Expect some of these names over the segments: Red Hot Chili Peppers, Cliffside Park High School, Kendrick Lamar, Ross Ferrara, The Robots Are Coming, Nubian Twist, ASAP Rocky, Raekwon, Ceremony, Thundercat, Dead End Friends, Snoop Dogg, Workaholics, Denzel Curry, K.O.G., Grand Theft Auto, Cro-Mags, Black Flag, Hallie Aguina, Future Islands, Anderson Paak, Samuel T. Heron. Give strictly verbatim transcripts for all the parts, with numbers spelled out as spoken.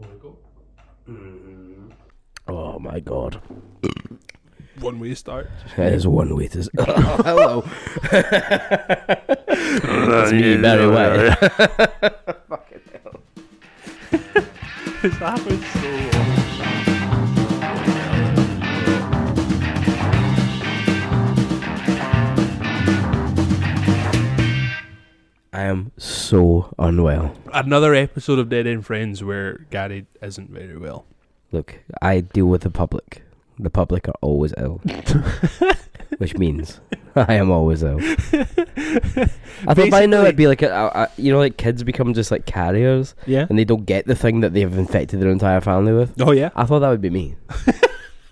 Oracle. Mm. Oh my god. One way to start. That is one way to start. Oh, hello. It's me, Barry White. Fucking hell. This happened so long. I am so unwell. Another episode of Dead End Friends where Gary isn't very well. Look, I deal with the public. The public are always ill. Which means I am always ill. I thought by now it'd be like, a, a, a, you know, like kids become just like carriers. Yeah. And they don't get the thing that they've infected their entire family with. Oh, yeah. I thought that would be me.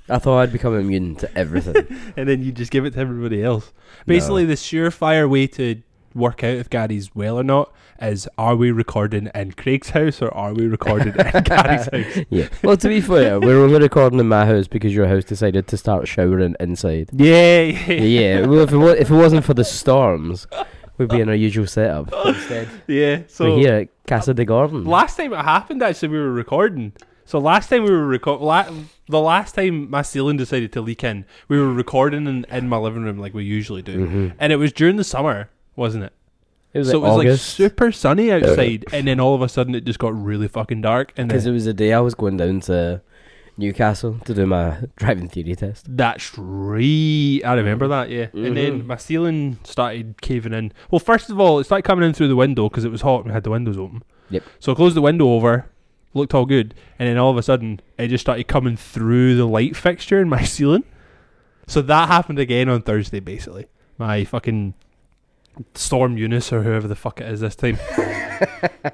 I thought I'd become immune to everything. And then you just give it to everybody else. Basically, no. The surefire way to work out if Gary's well or not is, are we recording in Craig's house or are we recording in Gary's house? Yeah. Well, to be fair, we're only recording in my house because your house decided to start showering inside. Yeah, yeah. Yeah. Well, if it, was, if it wasn't for the storms, we'd be in our usual setup instead. Yeah. So we're here at Casa de Gordon. Last time it happened, actually, we were recording. So last time we were recording, la- the last time my ceiling decided to leak in, we were recording in, in my living room like we usually do. Mm-hmm. And it was during the summer. Wasn't it? It was so like it was August. Like super sunny outside, and then all of a sudden it just got really fucking dark. Because it was the day I was going down to Newcastle to do my driving theory test. That's right. I remember that, yeah. Mm-hmm. And then my ceiling started caving in. Well, first of all, it started coming in through the window because it was hot and we had the windows open. Yep. So I closed the window over, looked all good, and then all of a sudden it just started coming through the light fixture in my ceiling. So that happened again on Thursday, basically. My fucking Storm Eunice or whoever the fuck it is this time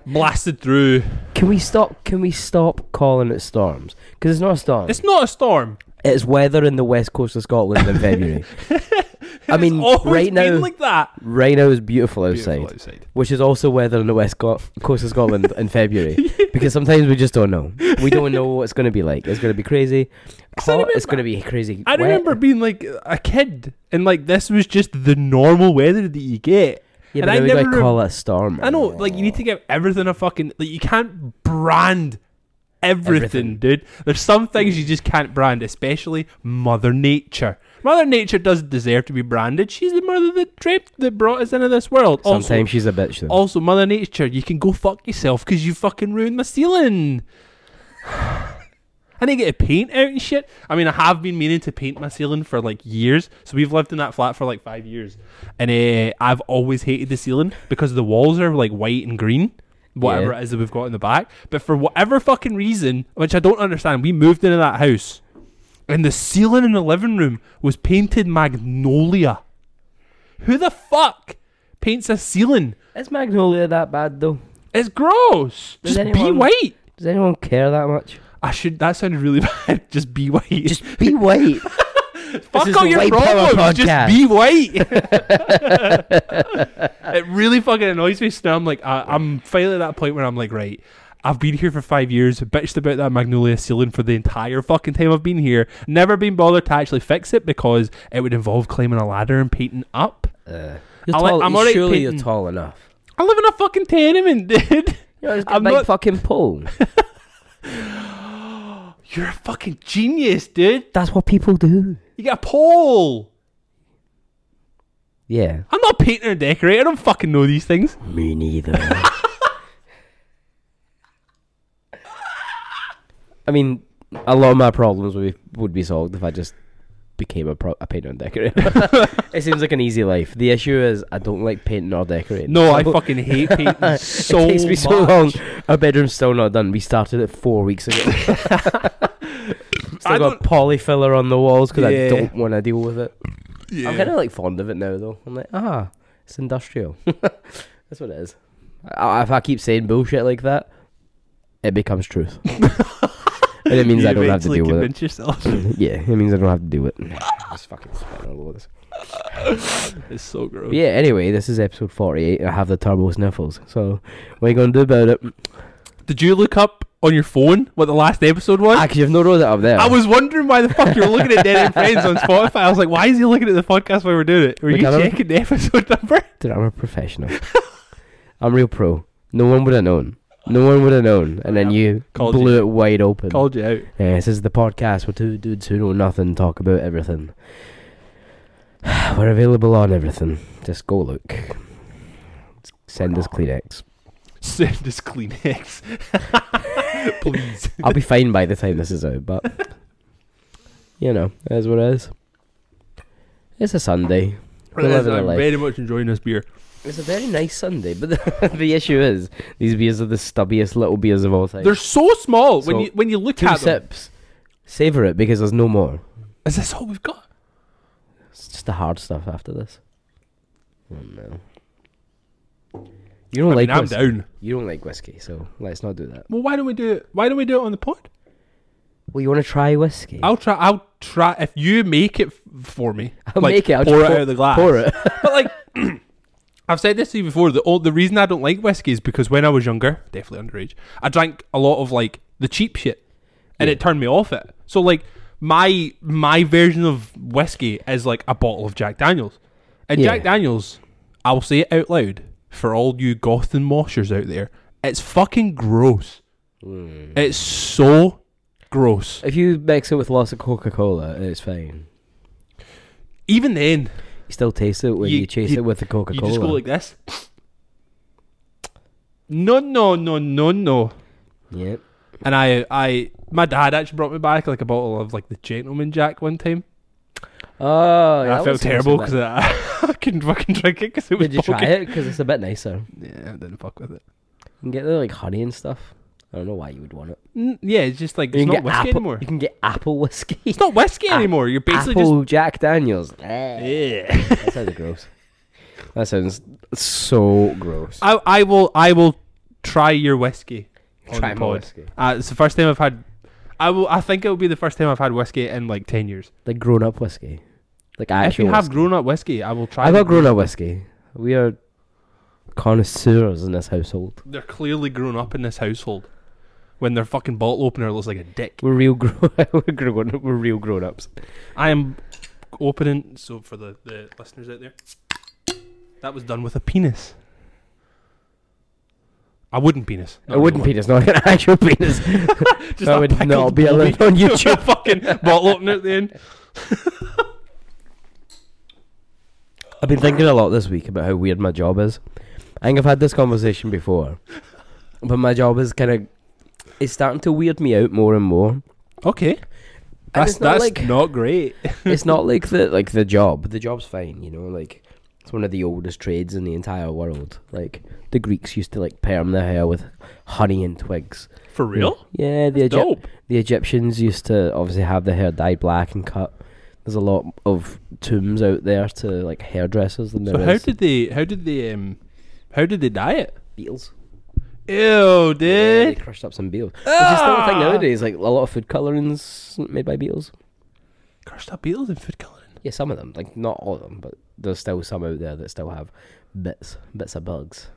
blasted through. Can we stop? Can we stop calling it storms? Because it's not a storm. It's not a storm. It's weather in the west coast of Scotland in February. I mean, it's right now, like that. Right now is beautiful outside, beautiful outside, which is also weather in the west co- coast of Scotland in February. Yeah. Because sometimes we just don't know. We don't know what it's going to be like. It's going to be crazy. Hot, it's going to be crazy. I wet. remember being like a kid, and like this was just the normal weather that you get. Yeah, and but I never like, re- call it a storm. I know, like you need to give everything a fucking like. You can't brand everything, everything, dude. There's some things you just can't brand, especially Mother Nature. Mother Nature doesn't deserve to be branded. She's the mother that draped, that brought us into this world. Sometimes also, she's a bitch, though. Also, Mother Nature, you can go fuck yourself because you fucking ruined my ceiling. I need to get a paint out and shit. I mean, I have been meaning to paint my ceiling for like years. So we've lived in that flat for like five years. And uh, I've always hated the ceiling because the walls are like white and green. Whatever yeah. it is that we've got in the back. But for whatever fucking reason, which I don't understand, we moved into that house. And the ceiling in the living room was painted magnolia. Who the fuck paints a ceiling? Is magnolia that bad though? It's gross. Does Just anyone, be white. Does anyone care that much? I should. That sounded really bad. Just be white. Just be white. Fuck all your problems. Just be white. It really fucking annoys me. So now I'm like, I, I'm finally at that point where I'm like, right. I've been here for five years, bitched about that magnolia ceiling for the entire fucking time I've been here. Never been bothered to actually fix it because it would involve climbing a ladder and painting up. Uh, you're tall, li- I'm already surely painting. You're tall enough. I live in a fucking tenement, dude. You're a big not- fucking pole. You're a fucking genius, dude. That's what people do. You get a pole. Yeah. I'm not a painter and decorator. I don't fucking know these things. Me neither. I mean, a lot of my problems would be, would be solved if I just became a, pro- a painter and decorator. It seems like an easy life. The issue is I don't like painting or decorating. No, I fucking hate painting so much. It takes me so long. Our bedroom's still not done. We started it four weeks ago. Still I got polyfiller on the walls because yeah. I don't want to deal with it. Yeah. I'm kind of like fond of it now though. I'm like, ah, it's industrial. That's what it is. I, if I keep saying bullshit like that, it becomes truth. And it means you I don't have to deal with it. Yourself. Yeah, it means I don't have to deal with it. Just fucking spit all over this. It's so gross. But yeah, anyway, this is episode forty-eight and I have the turbo sniffles. So, what are you going to do about it? Did you look up on your phone what the last episode was? Actually, I've not wrote it up there. I was wondering why the fuck you were looking at Dead End Friends on Spotify. I was like, why is he looking at the podcast while we're doing it? Were Look, you I'm checking a... the episode number? Dude, I'm a professional. I'm real pro. No one would have known. No one would have known, and then you Called blew you. it wide open. Called you out. Yeah, this is the podcast where two dudes who know nothing talk about everything. We're available on everything. Just go look. Send us Kleenex. Send us Kleenex. Please. I'll be fine by the time this is out, but... You know, it is what it is. It's a Sunday. We're living our life. I'm very much enjoying this beer. It's a very nice Sunday, but the, the issue is these beers are the stubbiest little beers of all time. They're so small so when you when you look two at sips, them. Savor it because there's no more. Is this all we've got? It's just the hard stuff after this. Oh no! You don't I like. Mean, I'm down. You don't like whiskey, so let's not do that. Well, why don't we do it? Why don't we do it on the pod? Well, you want to try whiskey? I'll try. I'll try if you make it for me. I'll like, make it. I'll pour it pour, out of the glass. Pour it. But like. I've said this to you before, the, oh, the reason I don't like whiskey is because when I was younger, definitely underage, I drank a lot of, like, the cheap shit, and yeah. it turned me off it. So, like, my my version of whiskey is, like, a bottle of Jack Daniels. And yeah. Jack Daniels, I'll say it out loud, for all you goth and moshers out there, it's fucking gross. Mm. It's so gross. If you mix it with lots of Coca-Cola, it's fine. Even then... still taste it when you, you chase you, it with the Coca-Cola. You just go like this. No, no, no, no, no. Yep. And I, I, my dad actually brought me back like a bottle of like the Gentleman Jack one time. Oh, yeah, I felt terrible because I, I couldn't fucking drink it because it was. Did you try it? Because it's a bit nicer. Yeah, I didn't fuck with it. You can get the like honey and stuff. I don't know why you would want it. Mm, yeah, it's just like, it's not whiskey apple, anymore. You can get apple whiskey. It's not whiskey a- anymore. You're basically apple just... Apple Jack Daniels. Yeah. That sounds gross. That sounds so gross. I, I will I will try your whiskey. Try my whiskey. Uh, it's the first time I've had... I will. I think it will be the first time I've had whiskey in like ten years. Like grown-up whiskey. Like actual If you have whiskey. grown-up whiskey, I will try... I've got grown-up whiskey. We are connoisseurs in this household. They're clearly grown up in this household. When their fucking bottle opener looks like a dick. We're real grown we're grown we're real grown ups. I am opening so for the, the listeners out there. That was done with a penis. A wooden penis. A wooden penis, not an actual penis. Just that would not be allowed on YouTube. Fucking bottle opener at the end. I've been thinking a lot this week about how weird my job is. I think I've had this conversation before. But my job is kind of it's starting to weird me out more and more. Okay. And that's not, that's like, not great. It's not like the like the job. The job's fine, you know, like it's one of the oldest trades in the entire world. Like the Greeks used to like perm their hair with honey and twigs. For real? Yeah, the Egypt the Egyptians used to obviously have their hair dyed black and cut. There's a lot of tombs out there to like hairdressers and So how did they how did they um how did they dye it? Beetles. Ew, dude. Yeah, they crushed up some beetles. Ah! Which is still a thing nowadays, like a lot of food colourings made by beetles. Crushed up beetles in food colouring? Yeah, some of them. Like, not all of them, but there's still some out there that still have bits, bits of bugs.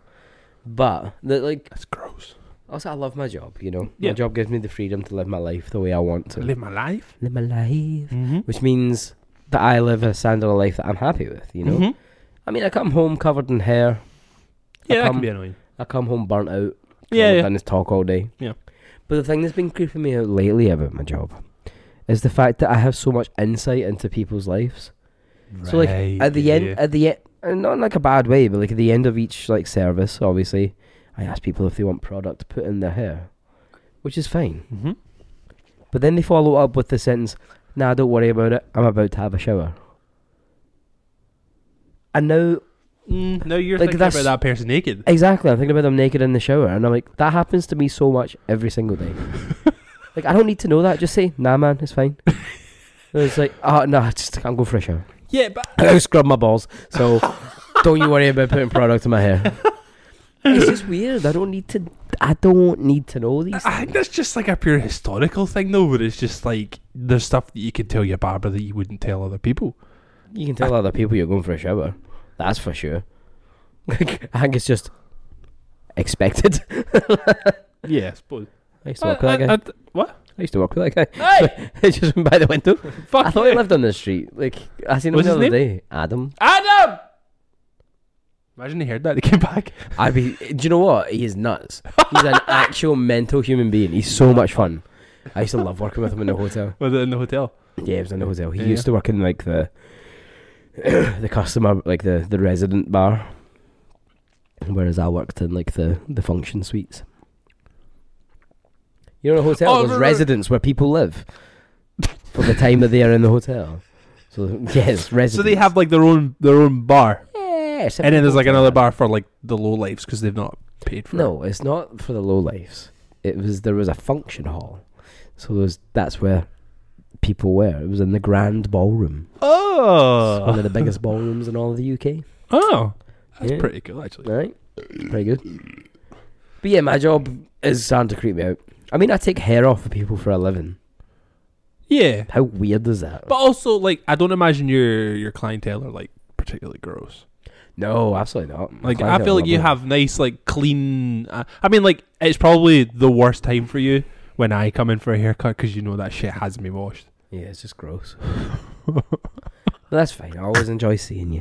But, like... That's gross. Also, I love my job, you know? Yeah. My job gives me the freedom to live my life the way I want to. Live my life? Live my life. Mm-hmm. Which means that I live a standard of life that I'm happy with, you know? Mm-hmm. I mean, I come home covered in hair. Yeah, come, that can be annoying. I come home burnt out. Yeah, I've yeah. done this talk all day. Yeah. But the thing that's been creeping me out lately about my job is the fact that I have so much insight into people's lives. Right. So like at the yeah. end, at the end, not in like a bad way, but like at the end of each like service, obviously, I ask people if they want product put in their hair, which is fine. Mm-hmm. But then they follow up with the sentence, "Nah, don't worry about it. I'm about to have a shower." And now. Mm, no, you're like thinking about that person naked. Exactly, I'm thinking about them naked in the shower, and I'm like, that happens to me so much every single day. Like, I don't need to know that. Just say, nah, man, it's fine. It's like, oh, nah, just I'm going for a shower. Yeah, but I scrub my balls, so don't you worry about putting product in my hair. It's just weird. I don't need to. I don't need to know these. I think that's just like a pure historical thing, though, where it's just like there's stuff that you can tell your barber that you wouldn't tell other people. You can tell I... other people you're going for a shower. That's for sure. Like, I think it's just expected. Yeah, I suppose. I used to work with that guy. I, I, what? I used to work with that guy. Hey! It just went by the window. Fuck I thought you. He lived on the street. Like I seen him What's the other name? day. Adam. Adam! Imagine he heard that, they came back. I'd be, do you know what? He is nuts. He's an actual mental human being. He's so much fun. I used to love working with him in the hotel. Was it in the hotel? Yeah, it was in the hotel. He yeah, used yeah. to work in like the the customer, like the, the resident bar, whereas I worked in like the, the function suites. You know, in a hotel, oh, there's no, no, residents no. where people live for the time that they are in the hotel. So yes, residents. So they have like their own their own bar. Yeah, and then there's like another bar for like the low lives because they've not paid for. No, it. it's not for the low lives. It was there was a function hall, so was, that's where people were. It was in the Grand Ballroom. Oh, it's one of the biggest ballrooms in all of the U K. Oh, that's yeah. pretty cool actually. Right, pretty good. But yeah, my job is starting to creep me out. I mean, I take hair off of people for a living. Yeah. How weird is that? But also, like, I don't imagine your your clientele are like particularly gross. No, absolutely not. Like, I feel like you have nice, like, clean. Uh, I mean, like, it's probably the worst time for you when I come in for a haircut because you know that shit has me washed. Yeah, it's just gross. That's fine. I always enjoy seeing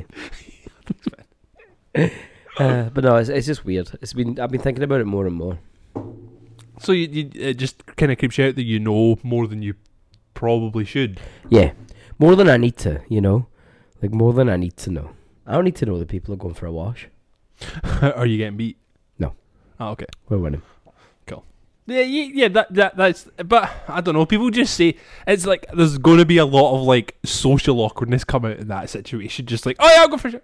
you. uh, but no, it's it's just weird. It's been I've been thinking about it more and more. So you, you it just kind of creeps you out that you know more than you probably should. Yeah, more than I need to. You know, like more than I need to know. I don't need to know that people are going for a wash. Are you getting beat? No. Oh, okay. We're winning. Cool. Yeah, yeah, that, that that's... But, I don't know, people just say... It's like, there's going to be a lot of, like, social awkwardness come out in that situation. Just like, oh, yeah, I'll go for shit.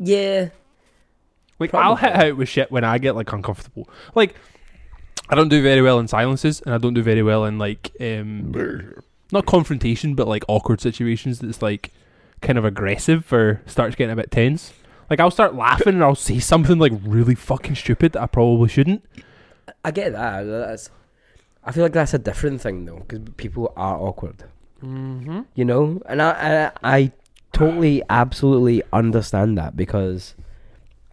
Yeah. Like, probably. I'll hit out with shit when I get, like, uncomfortable. Like, I don't do very well in silences, and I don't do very well in, like, um... not confrontation, but, like, awkward situations that's, like... kind of aggressive or starts getting a bit tense. Like I'll start laughing and I'll say something like really fucking stupid that I probably shouldn't. I get that. That's, I feel like that's a different thing though because people are awkward. Mm-hmm. You know, and I, I I totally absolutely understand that because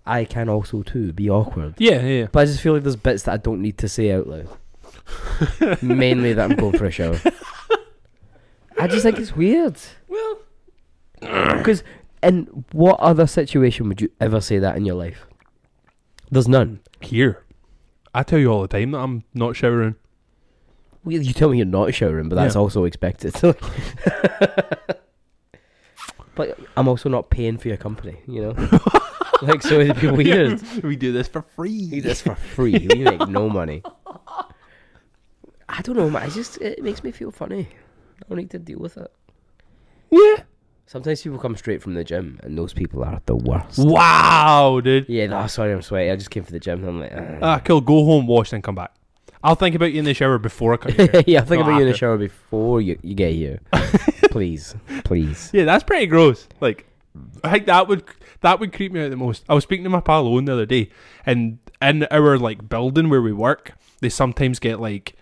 I can also too be awkward. Yeah, yeah. But I just feel like there's bits that I don't need to say out loud. Mainly that I'm going for a shower. I just think it's weird. Well. Because in what other situation would you ever say that in your life? There's none. Here. I tell you all the time that I'm not showering. Well, you tell me you're not showering, but that's yeah. also expected. But I'm also not paying for your company, you know? Like, so it'd be weird. We do this for free. We do this for free. We make no money. I don't know, man. It just, it makes me feel funny. I don't need to deal with it. Yeah. Sometimes people come straight from the gym, and those people are the worst. Wow, dude. Yeah, no, sorry, I'm sweaty. I just came from the gym, and I'm like... Uh. Ah, cool. Go home, wash, then come back. I'll think about you in the shower before I come here. Yeah, I'll think Not about after. you in the shower before you, you get here. Please. Please. Yeah, that's pretty gross. Like, I think that would that would creep me out the most. I was speaking to my pal Owen the other day, and in our, like, building where we work, they sometimes get, like...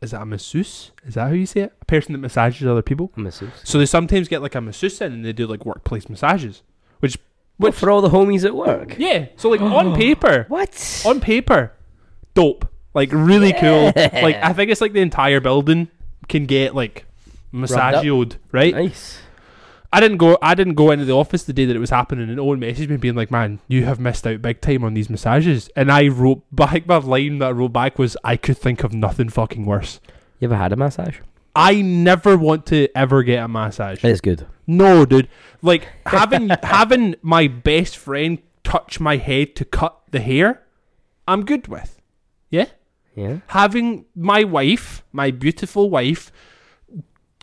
Is that a masseuse? Is that how you say it? A person that massages other people? A masseuse. So they sometimes get like a masseuse in and they do like workplace massages. Which... which what, for all the homies at work? Yeah. So like oh. on paper. What? On paper. Dope. Like really yeah. cool. Like I think it's like the entire building can get like massagioed. Right? Nice. I didn't go I didn't go into the office the day that it was happening and Owen messaged me being like, man, you have missed out big time on these massages. And I wrote back, my line that I wrote back was, I could think of nothing fucking worse. You ever had a massage? I never want to ever get a massage. It's good. No, dude. Like, having having my best friend touch my head to cut the hair, I'm good with. Yeah? Yeah. Having my wife, my beautiful wife,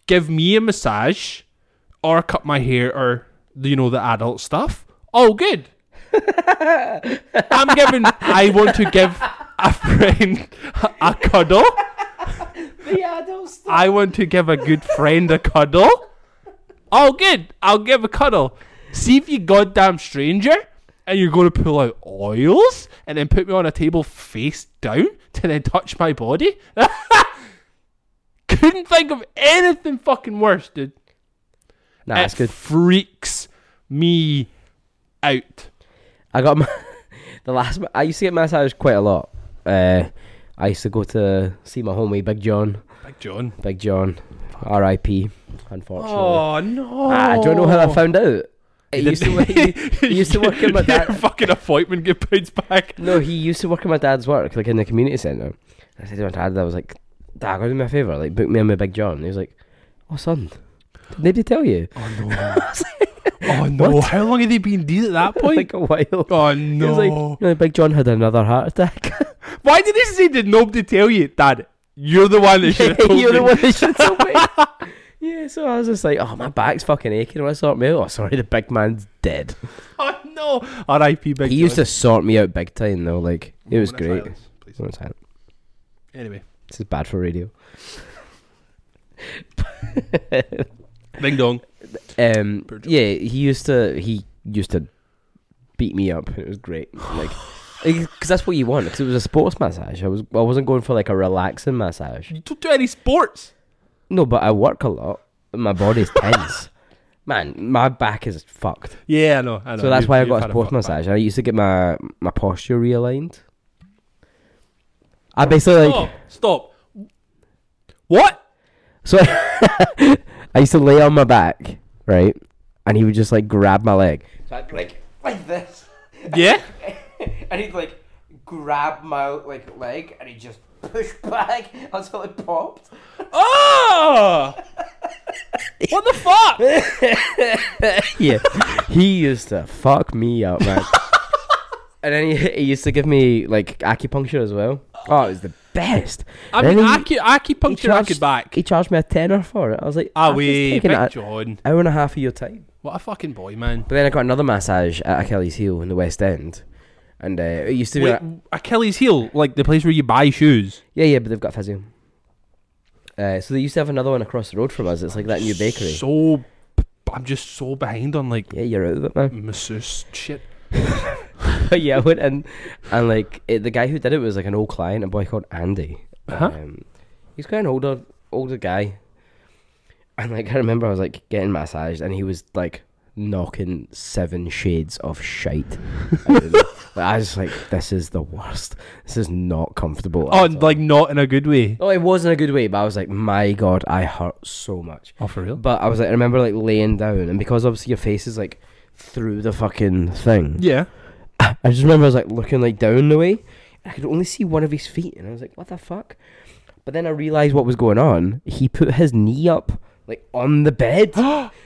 give me a massage... or cut my hair, or, you know, the adult stuff. Oh, good. I'm giving... I want to give a friend a cuddle. The adult stuff. I want to give a good friend a cuddle. Oh, good. I'll give a cuddle. See if you goddamn stranger, and you're going to pull out oils, and then put me on a table face down, to then touch my body. Couldn't think of anything fucking worse, dude. Nah, it that's good. Freaks me out. I got my, the last. I used to get massaged quite a lot. Uh, I used to go to see my homie Big John. Big John. Big John. R I P Unfortunately. Oh no! I don't know how I found out. He used to work, he, he used to work in my dad's fucking appointment get paid back. No, he used to work in my dad's work, like in the community centre. I said to my dad, I was like, Dad, go do me a favour, like book me on my Big John. And he was like, oh son, did nobody tell you? Oh no. Like, oh no. What? How long had they been dead at that point? Like a while. Oh no. He was like, you know, Big John had another heart attack. Why did he say did nobody tell you? Dad, you're the one that should have told me. You're the one that should have told me. Yeah, so I was just like, oh, my back's fucking aching when I sort me out. Oh, sorry, the big man's dead. Oh, no. R I P Big Man. He used to sort me out big time, though. Like, it was great. Anyway. This is bad for radio. Ding dong. Um, yeah, he used to, he used to beat me up, and it was great. Like... Because that's what you want. Because it was a sports massage. I was I wasn't going for like a relaxing massage. You don't do any sports. No, but I work a lot. My body's tense. Man, my back is fucked. Yeah, I know. I know. So that's you've, why I got a sports a massage. Back. I used to get my, my posture realigned. I basically stop, like stop. What? So I used to lay on my back, right, and he would just like grab my leg. So I'd be like like this. Yeah. And he'd like grab my like leg and he'd just push back until it popped. Oh! What the fuck? Yeah, he used to fuck me up, man. And then he, he used to give me like acupuncture as well. Oh, it was the best. I mean, acu- acupuncture, charged, I could back. He charged me a tenner for it. I was like, ah, wee, Big John. Hour and a half of your time. What a fucking boy, man. But then I got another massage at Achilles Heel in the West End. And uh, it used to be... Wait, like, Achilles Heel? Like the place where you buy shoes? Yeah, yeah, but they've got physio. Uh, so they used to have another one across the road from us. It's like that new bakery. So... I'm just so behind on like... Yeah, you're out of it, man. Masseuse shit. But yeah, I went in and like... It, the guy who did it was like an old client, a boy called Andy. Uh-huh. Um, he's quite an older, older guy. And like, I remember I was like getting massaged and he was like... knocking seven shades of shite. I was like, this is the worst. This is not comfortable. Oh, like not in a good way. Oh, it wasn't a good way, but I was like, my God, I hurt so much. Oh, for real? But I was like, I remember like laying down, and because obviously your face is like through the fucking thing. Yeah. I just remember I was like looking like down the way, and I could only see one of his feet, and I was like, what the fuck? But then I realised what was going on. He put his knee up like on the bed,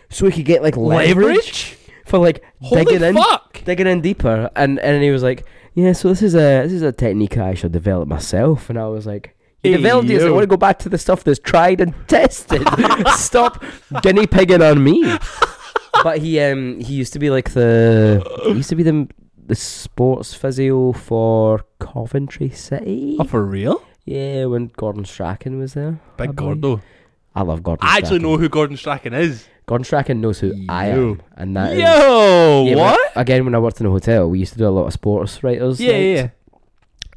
so he could get like leverage, leverage? for like Holy digging fuck. in, digging in deeper. And and he was like, "Yeah, so this is a this is a technique I should develop myself." And I was like, "You hey, developed yo. it. So I want to go back to the stuff that's tried and tested. Stop guinea pigging on me." But he um he used to be like the he used to be the the sports physio for Coventry City. Oh, for real? Yeah, when Gordon Strachan was there. Big Gordo. I love Gordon Strachan. I actually know who Gordon Strachan is. Gordon Strachan knows who Yo. I am. And that Yo, is, yeah, what? When, again, when I worked in a hotel, we used to do a lot of sports writers. Yeah, nights, yeah.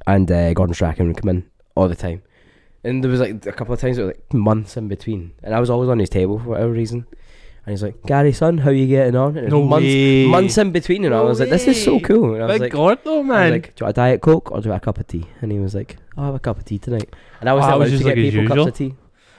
And uh, Gordon Strachan would come in all the time. And there was like a couple of times, it was like months in between. And I was always on his table for whatever reason. And he's like, Gary, son, how you getting on? And it was no months, way. months in between. And no I was way. like, this is so cool. And I was Big like, Gordo, man. I was like, do you want a Diet Coke or do you want a cup of tea? And he was like, I'll have a cup of tea tonight. And I was allowed oh, to like get people usual. cups of tea.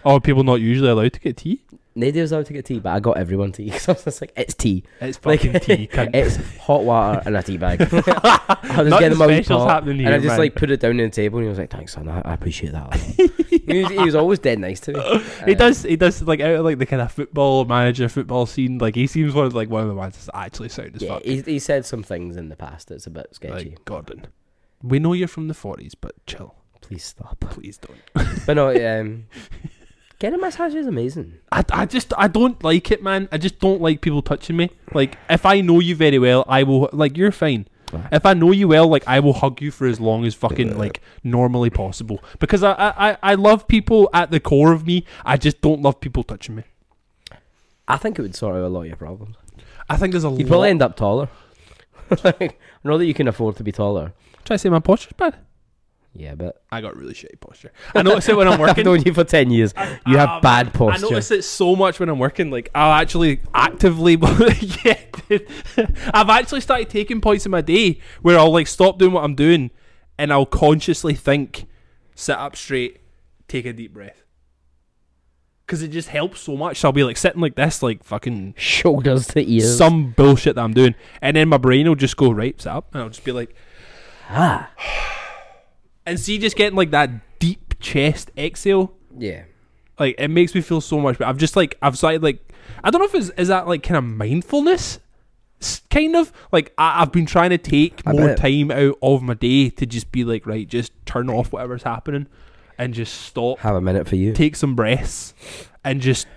Oh, people not usually allowed to get tea? Nobody was allowed to get tea, but I got everyone tea. Because I was just like, it's tea. It's fucking like, tea, cunt. It's hot water and a tea bag. I was just getting my wee pot, and here, I just man. like put it down on the table, and he was like, thanks, son, I, I appreciate that. Like, he, was, he was always dead nice to me. Um, he does, he does, like, out of like the kind of football manager, football scene, like, he seems one of, like, one of the ones that's actually sound as yeah, fuck. He, he said some things in the past that's a bit sketchy. Like, Gordon, we know you're from the forties, but chill. Please stop. Please don't. But no, um... getting a massage is amazing. I, I just, I don't like it, man. I just don't like people touching me. Like, if I know you very well, I will, like, you're fine. If I know you well, like, I will hug you for as long as fucking, like, normally possible. Because I, I, I love people at the core of me. I just don't love people touching me. I think it would sort out a lot of your problems. I think there's a You'd lot... You'd probably end up taller. Like, I know that you can afford to be taller. Try to say my posture's bad. Yeah, but I got really shitty posture. I notice it when I'm working. I've known you for ten years. I, you um, have bad posture. I notice it so much when I'm working. Like, I'll actually actively... yeah, dude. I've actually started taking points in my day where I'll, like, stop doing what I'm doing and I'll consciously think, sit up straight, take a deep breath. because it just helps so much. So I'll be like sitting like this, like fucking shoulders to ears, some bullshit that I'm doing, and then my brain will just go right sit up, and I'll just be like, ah, and see, just getting like that deep chest exhale. Yeah, like it makes me feel so much better. I've just like I've started like I don't know if it's is that like kind of mindfulness. Kind of like I, I've been trying to take more time out of my day to just be like, right, just turn off whatever's happening and just stop, have a minute for you, take some breaths and just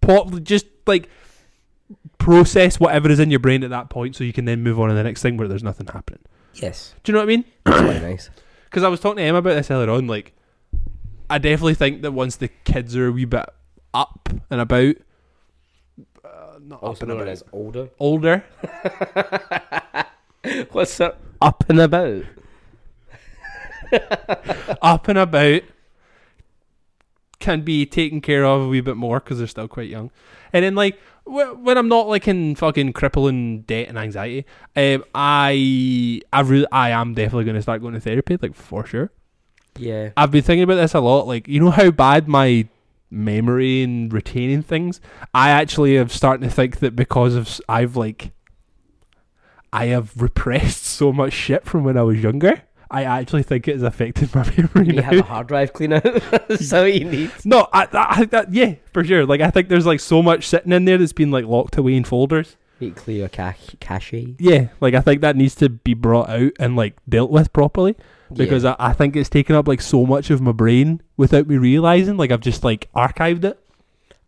pop, just like process whatever is in your brain at that point, so you can then move on to the next thing where there's nothing happening. Yes, do you know what I mean? That's quite nice, because I was talking to Emma about this earlier on. Like, I definitely think that once the kids are a wee bit up and about, not up and about, as older. Older. What's up? Up and about. Up and about can be taken care of a wee bit more because they're still quite young. And then, like, wh- when I'm not like in fucking crippling debt and anxiety, um, I, I really, I am definitely going to start going to therapy, like for sure. Yeah. I've been thinking about this a lot. Like, you know how bad my memory and retaining things, I actually am starting to think that because of I've like I have repressed so much shit from when I was younger, I actually think it has affected my memory. You now have a hard drive clean out. That's all you need. No, I, I, I, yeah, for sure. Like, I think there's like so much sitting in there that's been like locked away in folders. You clear your cache, cache. Yeah, like I think that needs to be brought out and like dealt with properly. Because yeah. I, I think it's taken up like so much of my brain without me realising. Like, I've just like archived it.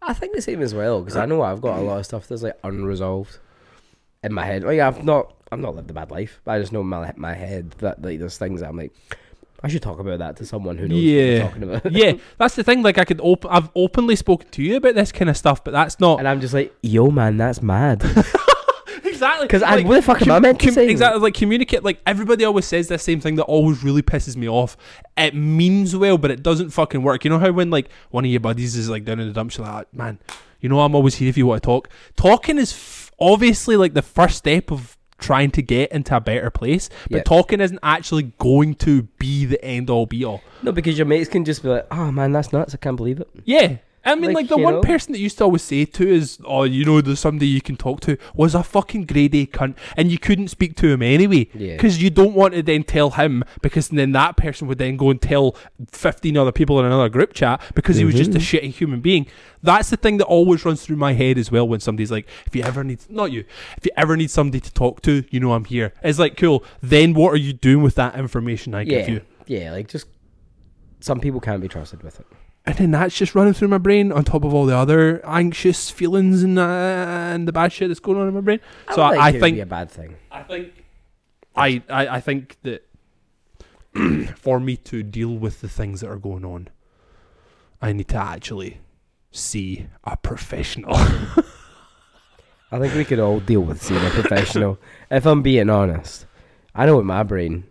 I think the same as well, because I know I've got a lot of stuff that's like unresolved in my head. Like, I've not, I've not lived a bad life, but I just know in my, my head that like there's things that I'm like, I should talk about that to someone who knows yeah. what I'm talking about. Yeah, that's the thing. Like, I could op- I've openly spoken to you about this kind of stuff, but that's not. And I'm just like, yo, man, that's mad. Exactly, because like, I, what the fuck com- am I meant to com- say? Exactly, like communicate. Like, everybody always says the same thing that always really pisses me off. It means well, but it doesn't fucking work. You know how when like one of your buddies is like down in the dumps, you're like, man, you know, I'm always here if you want to talk. Talking is f- obviously like the first step of trying to get into a better place, but yep. talking isn't actually going to be the end all be all. No, because your mates can just be like, oh man, that's nuts, I can't believe it. Yeah. I mean, like, like the one know? person that used to always say to is, oh, you know, there's somebody you can talk to, was a fucking grade A cunt, and you couldn't speak to him anyway, because yeah. you don't want to then tell him, because then that person would then go and tell fifteen other people in another group chat, because mm-hmm. he was just a shitty human being. That's the thing that always runs through my head as well when somebody's like, if you ever need, not you, if you ever need somebody to talk to, you know I'm here. It's like, cool, then what are you doing with that information I yeah. give you? Yeah, like, just, some people can't be trusted with it. And then that's just running through my brain on top of all the other anxious feelings and uh, and the bad shit that's going on in my brain. I so I, I think it would be a bad thing. I think I, I, I think that for me to deal with the things that are going on, I need to actually see a professional. I think we could all deal with seeing a professional. If I'm being honest, I know in my brain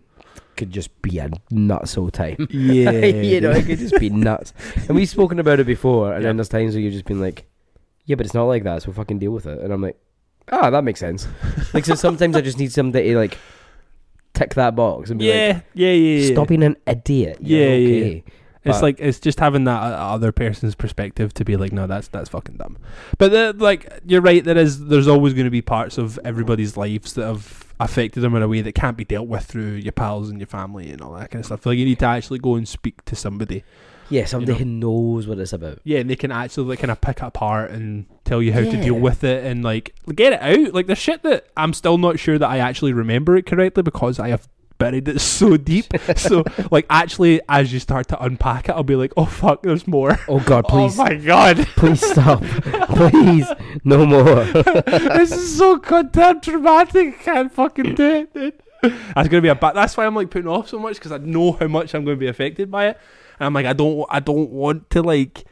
could just be a nuts all time. Yeah. You know, it could just be nuts. And we've spoken about it before, and yeah. then there's times where you've just been like, yeah, but it's not like that, so fucking deal with it. And I'm like, ah, that makes sense. Like, so sometimes I just need somebody to, like, tick that box and be yeah, like, yeah, yeah, yeah. stop being an idiot. You're yeah, okay. yeah. But it's like, it's just having that other person's perspective to be like, no, that's that's fucking dumb. But, the, like, you're right, there is, there's always going to be parts of everybody's lives that have affected them in a way that can't be dealt with through your pals and your family and all that kind of stuff. Like, you need to actually go and speak to somebody. Yeah, somebody you know? who knows what it's about. Yeah, and they can actually like, kind of pick it apart and tell you how yeah. to deal with it and like get it out. Like, there's shit that I'm still not sure that I actually remember it correctly because I have buried it so deep. So like, actually, as you start to unpack it, I'll be like, oh fuck, there's more. Oh god, please. Oh my god. Please stop. Please. No more. This is so goddamn dramatic. I can't fucking do it, dude. That's gonna be a bad. That's why I'm like putting off so much, because I know how much I'm gonna be affected by it, and I'm like, I don't, I don't want to like,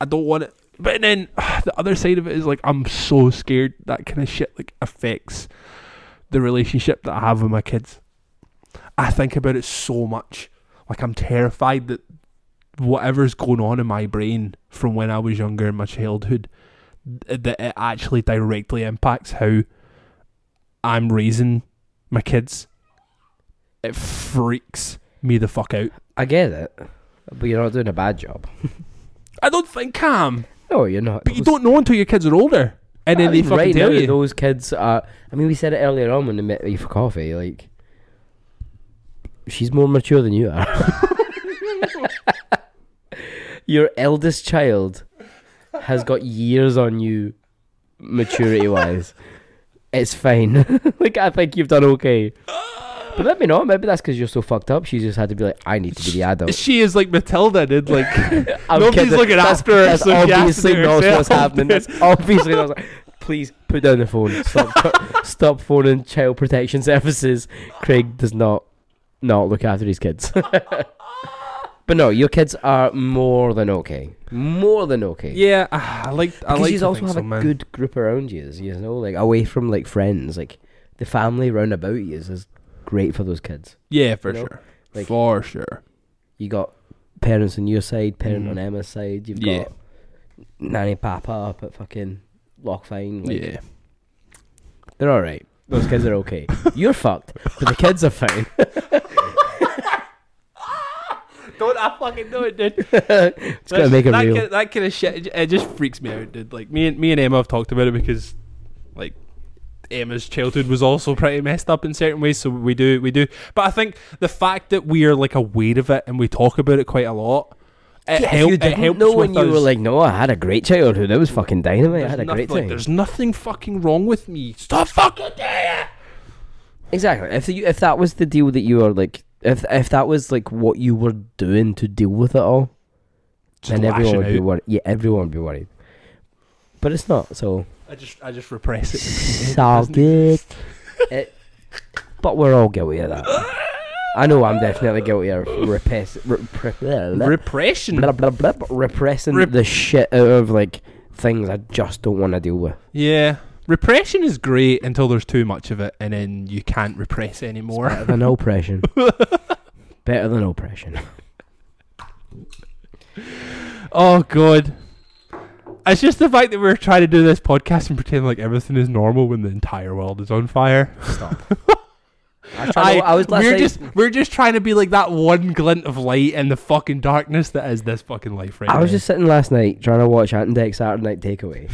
I don't want it. But then the other side of it is like, I'm so scared that kind of shit like affects the relationship that I have with my kids. I think about it so much. Like, I'm terrified that whatever's going on in my brain from when I was younger in my childhood, th- that it actually directly impacts how I'm raising my kids. It freaks me the fuck out. I get it, but you're not doing a bad job. I don't think I am. No, you're not. But those... you don't know until your kids are older. And then I mean, they fucking right tell now, you. Those kids are... I mean, we said it earlier on when they met me for coffee. Like, she's more mature than you are. Your eldest child has got years on you, maturity-wise. It's fine. Like, I think you've done okay. But let me know. Maybe that's because you're so fucked up. She just had to be like, I need to be the adult. She is like Matilda did. Like, nobody's kidding. looking that's, after her. That's so obviously not what's happening. That's obviously not. Like, please put down the phone. Stop, stop phoning child protection services. Craig does not not look after his kids. But no, your kids are more than okay. More than okay. Yeah, I like. I because like you also have so, a man. good group around you. You know, like away from like friends, like the family round about you is. Great for those kids. Yeah, for you know? sure. Like, for sure. You got parents on your side, parent mm. on Emma's side. You've yeah. got nanny papa up at fucking Lochfine. Like, yeah. They're all right. Those kids are okay. You're fucked, but the kids are fine. Don't I fucking know it, dude. It's gonna make it that real. Kind of, that kind of shit, it just freaks me out, dude. Like me and me and Emma have talked about it because, like. Emma's childhood was also pretty messed up in certain ways, so we do, we do. But I think the fact that we are like aware of it and we talk about it quite a lot, it, yeah, help, you didn't it helps. Know when you us. were like, "No, I had a great childhood. It was fucking dynamite. There's I had a nothing, great time. Like, there's nothing fucking wrong with me. Stop fucking there." Exactly. If you, if that was the deal that you were like, if if that was like what you were doing to deal with it all, Just then everyone would out. be worried. Yeah, everyone would be worried. But it's not. So. I just, I just repress it. Salted. it, but we're all guilty of that. I know I'm definitely guilty of repress, repre, blah, repression, blah, blah, blah, blah, repressing Rep- the shit out of like things I just don't want to deal with. Yeah, repression is great until there's too much of it, and then you can't repress anymore. It's better than oppression. Better than oppression. Oh God. It's just the fact that we're trying to do this podcast and pretend like everything is normal when the entire world is on fire. Stop. I, I, to, I was we're just we're just trying to be like that one glint of light in the fucking darkness that is this fucking life right now. I was now. just sitting last night trying to watch Ant and Deck's Saturday Night Takeaway.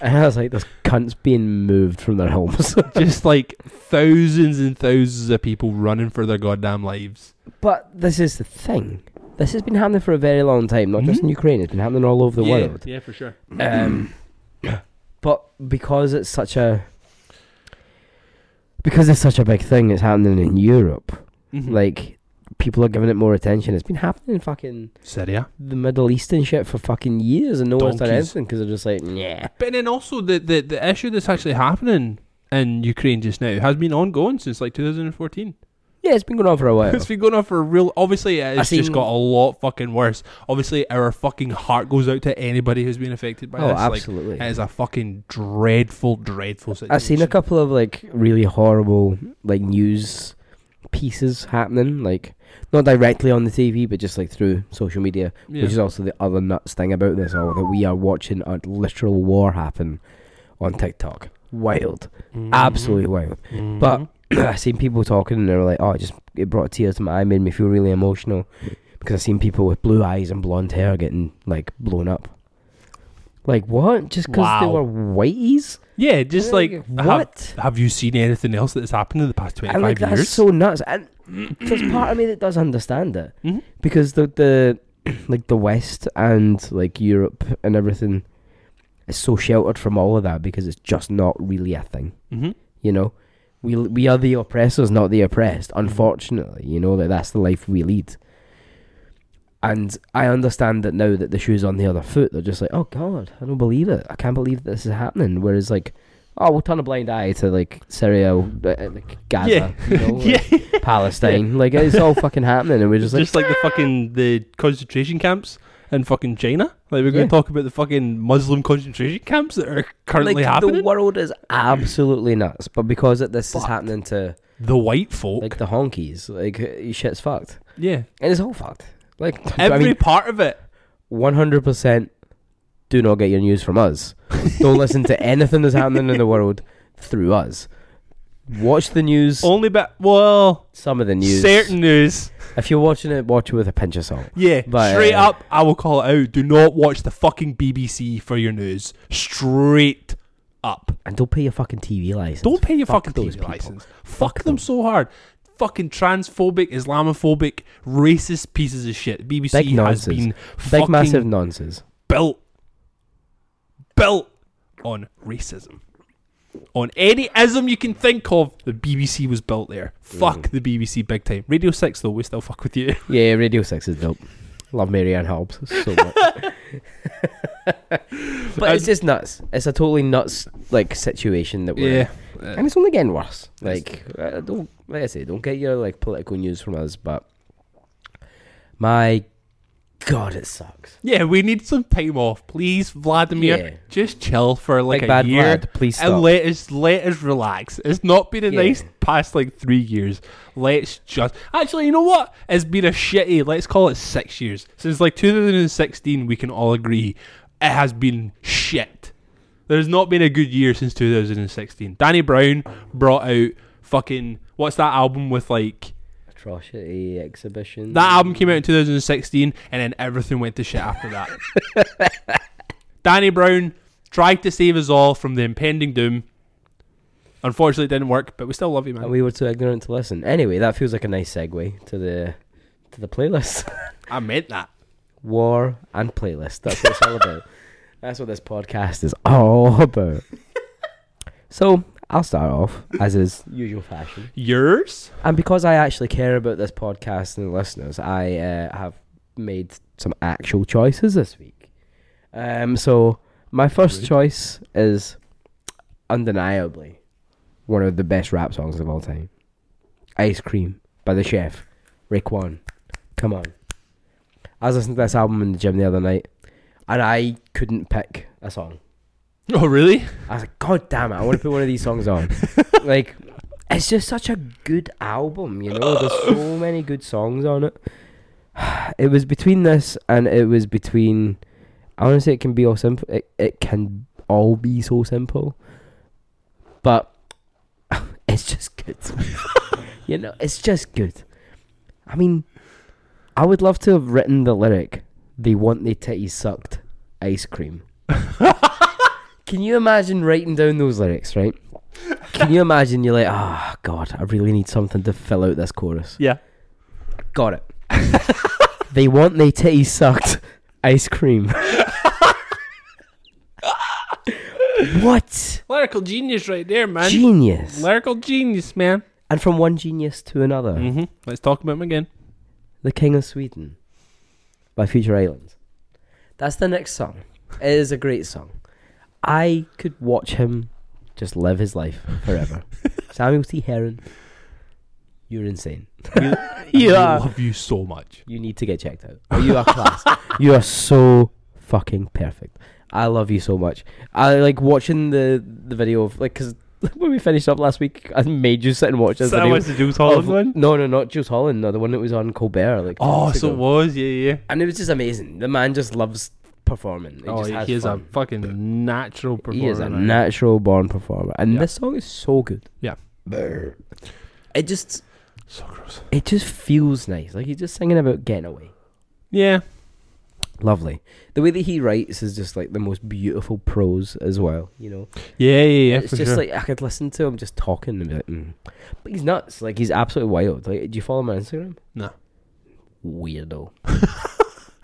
And I was like, there's cunts being moved from their homes. Just like thousands and thousands of people running for their goddamn lives. But this is the thing. This has been happening for a very long time, not mm-hmm. just in Ukraine. It's been happening all over the yeah, world. Yeah, for sure. Um, but because it's such a because it's such a big thing, it's happening in Europe. Mm-hmm. Like people are giving it more attention. It's been happening in fucking Syria, the Middle East and shit for fucking years, and no one's done anything because they're just like, yeah. But then also the, the the issue that's actually happening in Ukraine just now has been ongoing since like two thousand fourteen. Yeah, it's been going on for a while. It's been going on for a real... Obviously, it's just got a lot fucking worse. Obviously, our fucking heart goes out to anybody who's been affected by oh, this. Oh, absolutely. Like, it is a fucking dreadful, dreadful situation. I've seen a couple of, like, really horrible, like, news pieces happening. Like, not directly on the T V, but just, like, through social media. Yeah. Which is also the other nuts thing about this all, that we are watching a literal war happen on TikTok. Wild. Mm-hmm. Absolutely wild. Mm-hmm. But... I've seen people talking and they were like, oh, it just it brought tears to my eye, made me feel really emotional because I've seen people with blue eyes and blonde hair getting, like, blown up. Like, what? Just because wow. they were whiteies? Yeah, just like, like what? Have, have you seen anything else that's happened in the past twenty-five like, years? That's so nuts. And there's part of me that does understand it mm-hmm. because the, the, like, the West and, like, Europe and everything is so sheltered from all of that because it's just not really a thing, mm-hmm. you know? We we are the oppressors, not the oppressed. Unfortunately, you know, that that's the life we lead. And I understand that now that the shoe's on the other foot, they're just like, oh God, I don't believe it. I can't believe this is happening. Whereas like, oh, we'll turn a blind eye to like Syria, uh, like Gaza, yeah. you know, like yeah. Palestine. Yeah. Like it's all fucking happening, and we're just like, just like the fucking the concentration camps. And fucking China. Like, we're going yeah. to talk about the fucking Muslim concentration camps that are currently like, happening. The world is absolutely nuts. But because it, this but is happening to... the white folk. Like, the honkies. Like, shit's fucked. Yeah. And it's all fucked. Like... Every I mean, part of it. one hundred percent do not get your news from us. Don't listen to anything that's happening in the world through us. Watch the news. Only but well, some of the news. Certain news. If you're watching it, watch it with a pinch of salt. Yeah, but, straight uh, up, I will call it out. Do not watch the fucking B B C for your news. Straight up. And don't pay your fucking T V license. Don't pay your Fuck fucking T V people. license. Fuck, Fuck them so hard. Fucking transphobic, Islamophobic, racist pieces of shit. B B C Big has nonsense. been fucking Big massive nonsense. Built. Built on racism. On any ism you can think of, the B B C was built there. Mm. Fuck the B B C big time. Radio six, though, we still fuck with you. Yeah, Radio six is dope. Love Marianne Hobbs so much. But and it's just nuts. It's a totally nuts like situation that we're yeah. in. And it's only getting worse. Like, I don't, like I say, don't get your like political news from us, but my God, it sucks. Yeah, we need some time off, please, Vladimir. Yeah. Just chill for like, like a bad year, lad, please stop. And let us let us relax. It's not been a yeah. nice past like three years. Let's just actually, you know what? It's been a shitty. Let's call it six years since like two thousand sixteen. We can all agree it has been shit. There's not been a good year since two thousand sixteen. Danny Brown brought out fucking what's that album with like. Atrocity Exhibition. That album came out in two thousand sixteen and then everything went to shit after that. Danny Brown tried to save us all from the impending doom. Unfortunately, it didn't work, but we still love you, man. And we were too ignorant to listen. Anyway, that feels like a nice segue to the to the playlist. I meant that. War and playlist. That's what it's all about. That's what this podcast is all about. So I'll start off, as is usual fashion. Yours? And because I actually care about this podcast and the listeners, I uh, have made some actual choices this week. Um, so my first Good. choice is undeniably one of the best rap songs of all time. Ice Cream by The Chef, Raekwon. Come on. I was listening to this album in the gym the other night, and I couldn't pick a song. Oh, really? I was like, God damn it, I want to put one of these songs on. Like, it's just such a good album, you know? There's so many good songs on it. It was between this and it was between... I want to say it can be all simple. It, it can all be so simple. But it's just good. You know, it's just good. I mean, I would love to have written the lyric, they want their titties sucked, ice cream. Can you imagine writing down those lyrics, right? Can you imagine you're like, oh, God, I really need something to fill out this chorus. Yeah. Got it. They want they titties sucked ice cream. What? Lyrical genius right there, man. Genius. Lyrical genius, man. And from one genius to another. Mm-hmm. Let's talk about him again. The King of Sweden by Future Islands. That's the next song. It is a great song. I could watch him just live his life forever. Samuel T. Heron, you're insane. You, you I are, love you so much. You need to get checked out. Oh, you are class. You are so fucking perfect. I love you so much. I like watching the, the video of, like, because when we finished up last week, I made you sit and watch this so video. That was the Jules Holland of, one? No, no, not Jules Holland. No, the one that was on Colbert. Like, oh, so ago. It was, yeah, yeah. And it was just amazing. The man just loves... performing. He oh, just he is fun. a fucking natural performer. He is a natural born performer, and yeah. this song is so good. Yeah, it just so gross. It just feels nice, like he's just singing about getting away. Yeah, lovely. The way that he writes is just like the most beautiful prose as well. You know. Yeah, yeah, yeah. It's just sure. like I could listen to him just talking and be like, mm. but he's nuts. Like he's absolutely wild. Like, do you follow him on Instagram? No. Weirdo.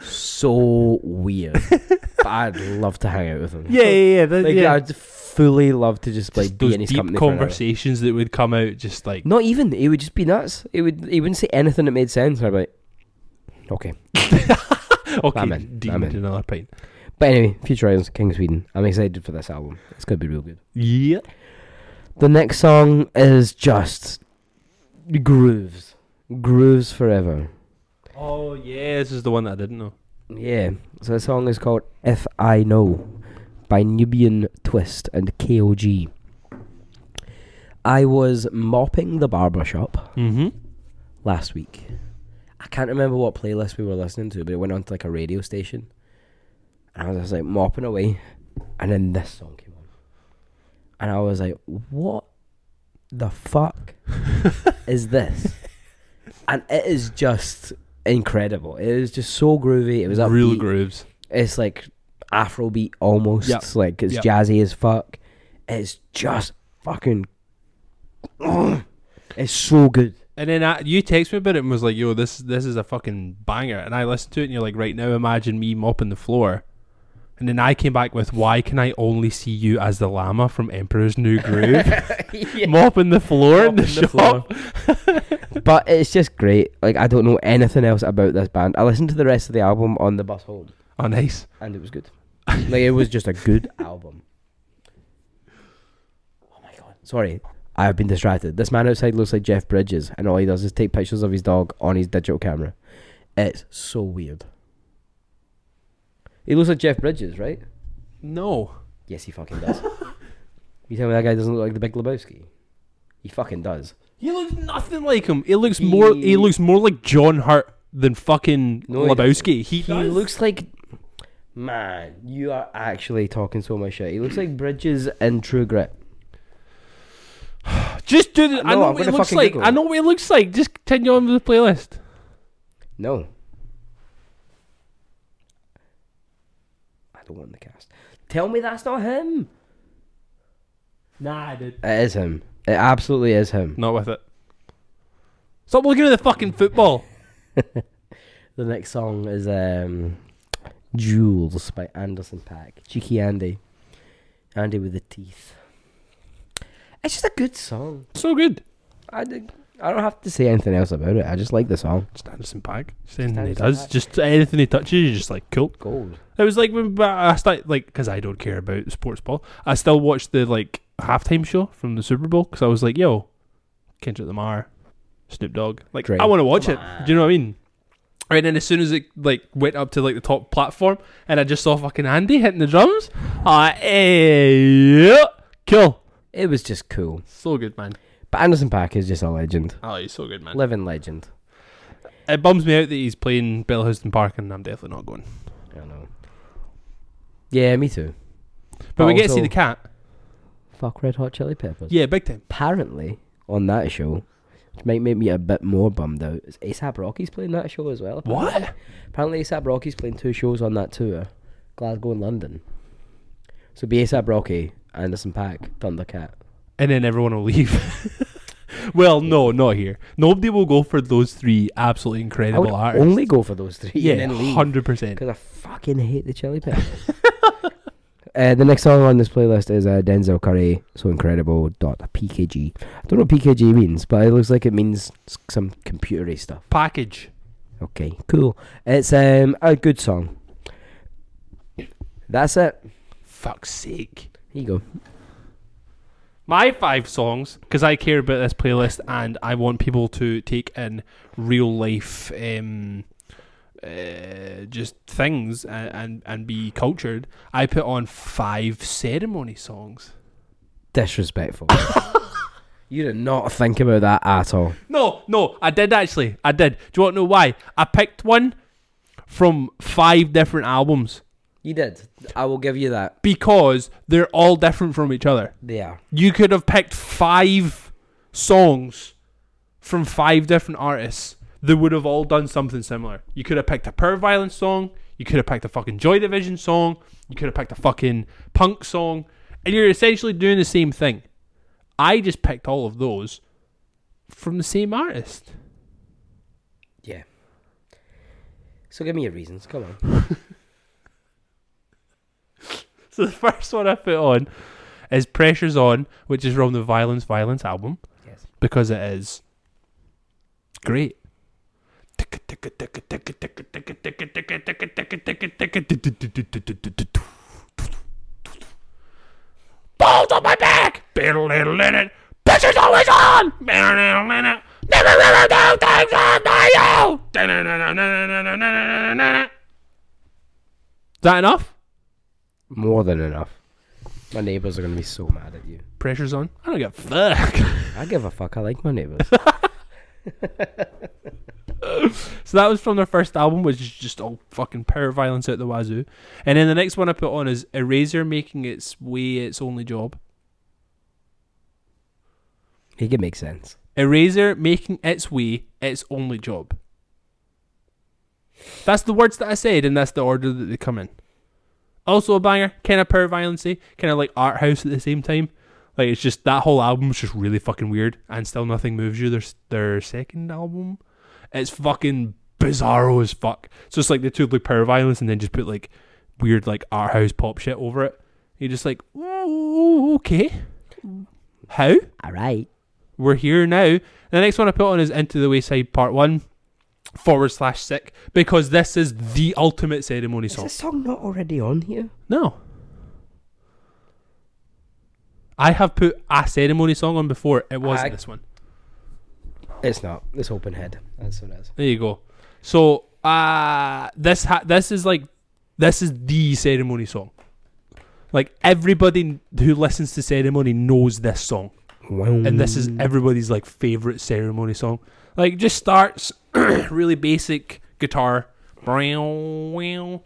So weird. But I'd love to hang out with him. Yeah, yeah, yeah. That, like, yeah. I'd fully love to just like just be in his company. Those deep conversations that would come out, just like not even. It would just be nuts. It would. He wouldn't say anything that made sense. I'd be like, okay, okay, I'm in. I'm in. Another pint. But anyway, Future Islands, King of Sweden. I'm excited for this album. It's gonna be real good. Yeah. The next song is just grooves, grooves forever. Oh, yeah, this is the one that I didn't know. Yeah, so the song is called If I Know by Nubian Twist and K O G. I was mopping the barbershop mm-hmm. last week. I can't remember what playlist we were listening to, but it went on to like a radio station. And I was just like mopping away, and then this song came on. And I was like, what the fuck is this? And it is just incredible. It is just so groovy. It was upbeat. Real grooves. It's like Afrobeat almost. Yep. Like it's yep. jazzy as fuck. It's just fucking. Ugh, it's so good. And then I, you text me about it and was like, yo, this this is a fucking banger. And I listened to it and you're like, right now, imagine me mopping the floor. And then I came back with, why can I only see you as the llama from Emperor's New Groove? Yeah. Mopping the floor mopping in the, the shop. But it's just great. Like, I don't know anything else about this band. I listened to the rest of the album on the bus home. Oh, nice. And it was good. Like, it was just a good album. Oh, my God. Sorry. I've been distracted. This man outside looks like Jeff Bridges, and all he does is take pictures of his dog on his digital camera. It's so weird. He looks like Jeff Bridges, right? No. Yes, he fucking does. You tell me that guy doesn't look like the Big Lebowski? He fucking does. He looks nothing like him. He looks he... more. He looks more like John Hurt than fucking no, Lebowski. He, he, he looks like. Man, you are actually talking so much shit. He looks like Bridges in True Grit. Just do the. No, I know I'm what he looks like. Google. I know what he looks like. Just continue on with the playlist. No. One in the cast. Tell me that's not him. Nah, I did. It is him. It absolutely is him. Not with it. Stop looking at the fucking football. The next song is um, Jewels by Anderson Paak. Cheeky Andy. Andy with the teeth. It's just a good song. So good. I did. I don't have to say anything else about it. I just like the song. Just Anderson Paak. Just anything Anderson he does. Paak. Just anything he touches, you're just like, cool. Gold. It was like when I started, like, because I don't care about sports ball. I still watched the, like, halftime show from the Super Bowl because I was like, yo, Kendrick Lamar, Snoop Dogg. Like, Drake. I want to watch Come it. On. Do you know what I mean? And then as soon as it, like, went up to, like, the top platform and I just saw fucking Andy hitting the drums, I, eh, yeah, cool. It was just cool. So good, man. But Anderson Paak is just a legend. Oh, he's so good, man. Living legend. It bums me out that he's playing Bellhouston Park and I'm definitely not going. I know. Yeah, me too. But, but we also get to see the cat. Fuck Red Hot Chili Peppers. Yeah, big time. Apparently, on that show, which might make me a bit more bummed out, is ASAP Rocky's playing that show as well. Apparently. What? Apparently ASAP Rocky's playing two shows on that tour. Glasgow and London. So it'll be ASAP Rocky, Anderson Paak, Thundercat. And then everyone will leave. Well, no, not here. Nobody will go for those three absolutely incredible I would artists. Only go for those three. Yeah, and then leave. one hundred percent. Because I fucking hate the Chili Peppers. uh, the next song on this playlist is uh, Denzel Curry, So Incredible, dot P K G. I don't know what P K G means, but it looks like it means some computery stuff. Package. Okay, cool. It's um, a good song. That's it. Fuck's sake. Here you go. My five songs, because I care about this playlist and I want people to take in real life um, uh, just things and, and, and be cultured, I put on five Ceremony songs. Disrespectful. You did not think about that at all. No, no, I did actually. I did. Do you want to know why? I picked one from five different albums. You did. I will give you that. Because they're all different from each other. They are. You could have picked five songs from five different artists that would have all done something similar. You could have picked a Pure Violence song. You could have picked a fucking Joy Division song. You could have picked a fucking punk song. And you're essentially doing the same thing. I just picked all of those from the same artist. Yeah. So give me your reasons. Come on. So the first one I put on is Pressure's On, which is from the Violence Violence album. Yes. Because it is great. Balls on my back! Pressure's always on! Never ever do things on my own! Is that enough? More than enough. My neighbours are going to be so mad at you. Pressure's on. I don't give a fuck. I give a fuck. I like my neighbours. So that was from their first album, which is just all fucking power violence out the wazoo. And then the next one I put on is Eraser, making its way its only job. It could make sense. Eraser making its way, its only job. That's the words that I said, and that's the order that they come in. Also a banger, kind of power violency, kind of like art house at the same time. Like, it's just, that whole album's just really fucking weird. And Still Nothing Moves You, their, their second album. It's fucking bizarro as fuck. So it's like they took like power violence and then just put like weird like art house pop shit over it. You're just like, ooh, okay. How? All right. We're here now. The next one I put on is Into the Wayside Part one. Forward slash sick, because this is the ultimate ceremony song. Is this song not already on here? No. I have put a ceremony song on before. It wasn't I... this one. It's not. It's Open Head. That's what it is. There you go. So uh this ha- this is like this is the ceremony song. Like, everybody who listens to Ceremony knows this song. Wow. And this is everybody's like favorite ceremony song. Like, just starts really basic guitar,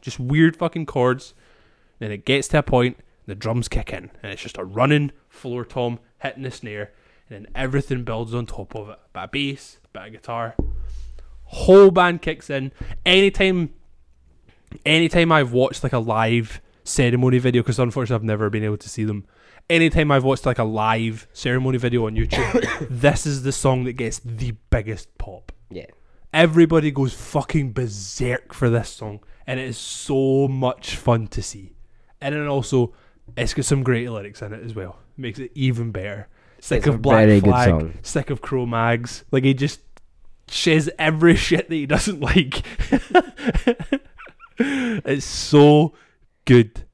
just weird fucking chords. Then it gets to a point, the drums kick in, and it's just a running floor tom hitting the snare, and then everything builds on top of it. A bit of bass, a bit of guitar. Whole band kicks in. Anytime, anytime I've watched like a live ceremony video, because unfortunately I've never been able to see them. Anytime I've watched like a live ceremony video on YouTube, this is the song that gets the biggest pop. Yeah. Everybody goes fucking berserk for this song, and it is so much fun to see. And then also, it's got some great lyrics in it as well. Makes it even better. Sick it's of Black Flag, sick of Cro-Mags. Like, he just shiz every shit that he doesn't like. It's so good.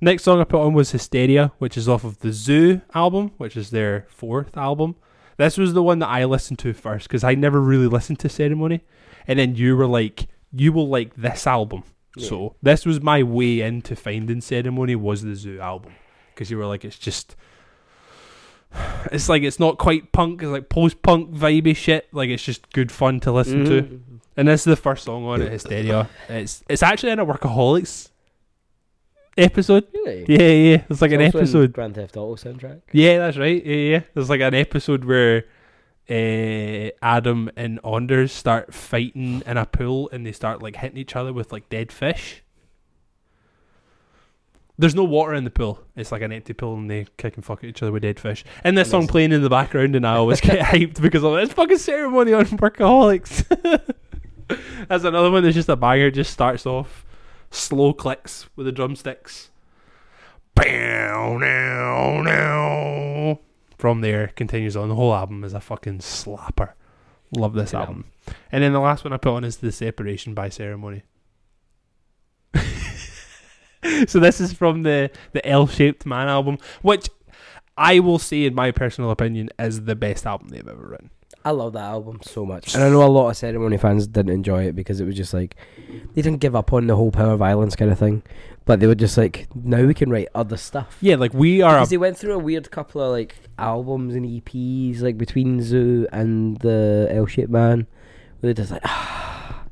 Next song I put on was Hysteria, which is off of the Zoo album, which is their fourth album. This was the one that I listened to first, because I never really listened to Ceremony. And then you were like, you will like this album. Yeah. So this was my way into finding Ceremony, was the Zoo album. Because you were like, it's just, it's like, it's not quite punk, it's like post-punk vibey shit. Like, it's just good fun to listen mm-hmm. to. And this is the first song on it, Hysteria. It's it's actually in a Workaholics episode. Really? Yeah, yeah. There's like it's an episode. Grand Theft Auto soundtrack. Yeah, that's right. Yeah, yeah. There's like an episode where uh, Adam and Anders start fighting in a pool, and they start like hitting each other with like dead fish. There's no water in the pool. It's like an empty pool, and they kick and fuck at each other with dead fish. And this Amazing. Song playing in the background, and I always get hyped because I'm like, it's fucking Ceremony on Workaholics. That's another one that's just a banger. Just starts off slow clicks with the drumsticks. Bow, now, now. From there, continues on. The whole album is a fucking slapper. Love this yeah. album. And then the last one I put on is The Separation by Ceremony. So this is from the, the L-Shaped Man album, which I will say, in my personal opinion, is the best album they've ever written. I love that album so much. And I know a lot of Ceremony fans didn't enjoy it because it was just like, they didn't give up on the whole power violence kind of thing. But they were just like, now we can write other stuff. Yeah, like we are... Because a- they went through a weird couple of like albums and E Ps, like between Zoo and the L-Shaped Man, where they're just like, ah,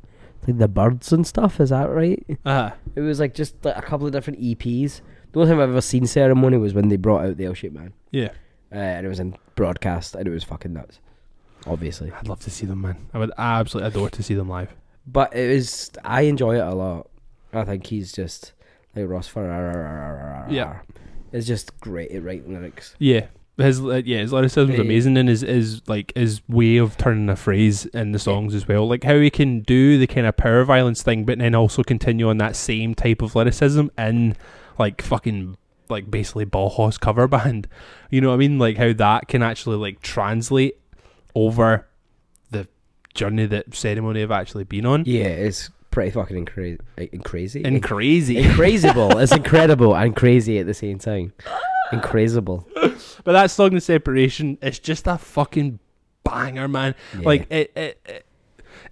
like the birds and stuff, is that right? Uh-huh. It was like just like a couple of different E Ps. The only time I've ever seen Ceremony was when they brought out the L-Shaped Man. Yeah. Uh, and it was in Broadcast, and it was fucking nuts. Obviously, I'd love to see them, man. I would absolutely adore to see them live. But it is, I enjoy it a lot. I think he's just like Ross Ferrara. Yeah, it's just great at writing lyrics. Yeah, his uh, yeah, his lyricism is amazing, and his is like his way of turning a phrase in the songs as well. Like how he can do the kind of power violence thing, but then also continue on that same type of lyricism in like fucking. Like basically Ball Hoss cover band. You know what I mean? Like how that can actually like translate over the journey that Ceremony have actually been on. Yeah, it's pretty fucking incra- in crazy. And in- crazy. And crazy-ble. It's incredible and crazy at the same time. Incrazible. But that song, The Separation, it's just a fucking banger, man. Yeah. Like, it, it, it,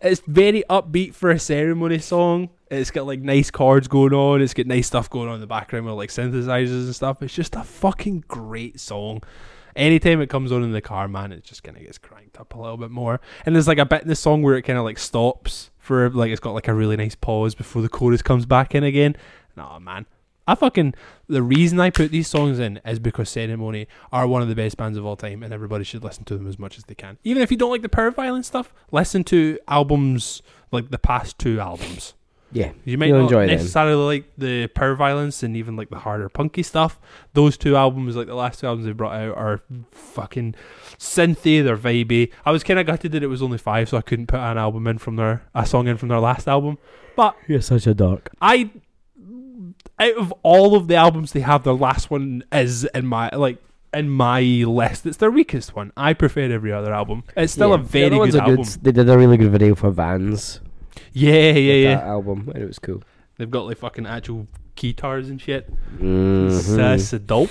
it's very upbeat for a Ceremony song. It's got like nice chords going on. It's got nice stuff going on in the background with like synthesizers and stuff. It's just a fucking great song. Anytime it comes on in the car, man, it just kind of gets cranked up a little bit more. And there's like a bit in the song where it kind of like stops for like, it's got like a really nice pause before the chorus comes back in again. Nah, man, I fucking, the reason I put these songs in is because Ceremony are one of the best bands of all time, and everybody should listen to them as much as they can. Even if you don't like the power violence stuff, listen to albums like the past two albums. Yeah, you might not necessarily them. like the power violence and even like the harder punky stuff. Those two albums, like the last two albums they brought out, are fucking synthy, they're vibey. I was kind of gutted that it was only five, so I couldn't put an album in from their, a song in from their last album. But you're such a dork. I, out of all of the albums they have, their last one is in my like in my list. It's their weakest one. I prefer every other album. It's still yeah, a very good, good album. They did a really good video for Vans. Yeah, yeah, yeah. That album, and it was cool. They've got like fucking actual guitars and shit. Mm-hmm. That's a dope.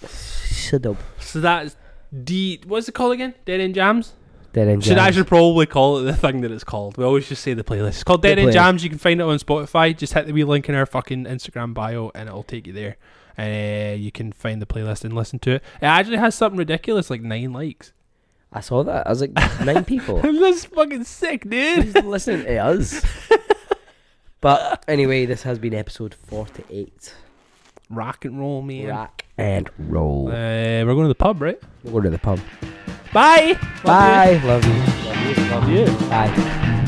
It's a dope. So that's D. What's it called again? Dead End Jams? Dead End Jams. Should I should probably call it the thing that it's called. We always just say the playlist. It's called Dead End Jams. You can find it on Spotify. Just hit the wee link in our fucking Instagram bio and it'll take you there. And uh, you can find the playlist and listen to it. It actually has something ridiculous like nine likes. I saw that. I was like, nine people. That's fucking sick, dude. Just listening to us. But anyway, this has been episode forty-eight. Rock and roll, man. Rock and roll. Uh, we're going to the pub, right? We're going to the pub. Bye. Bye. Love you. Love you. Love you. Love you. Bye.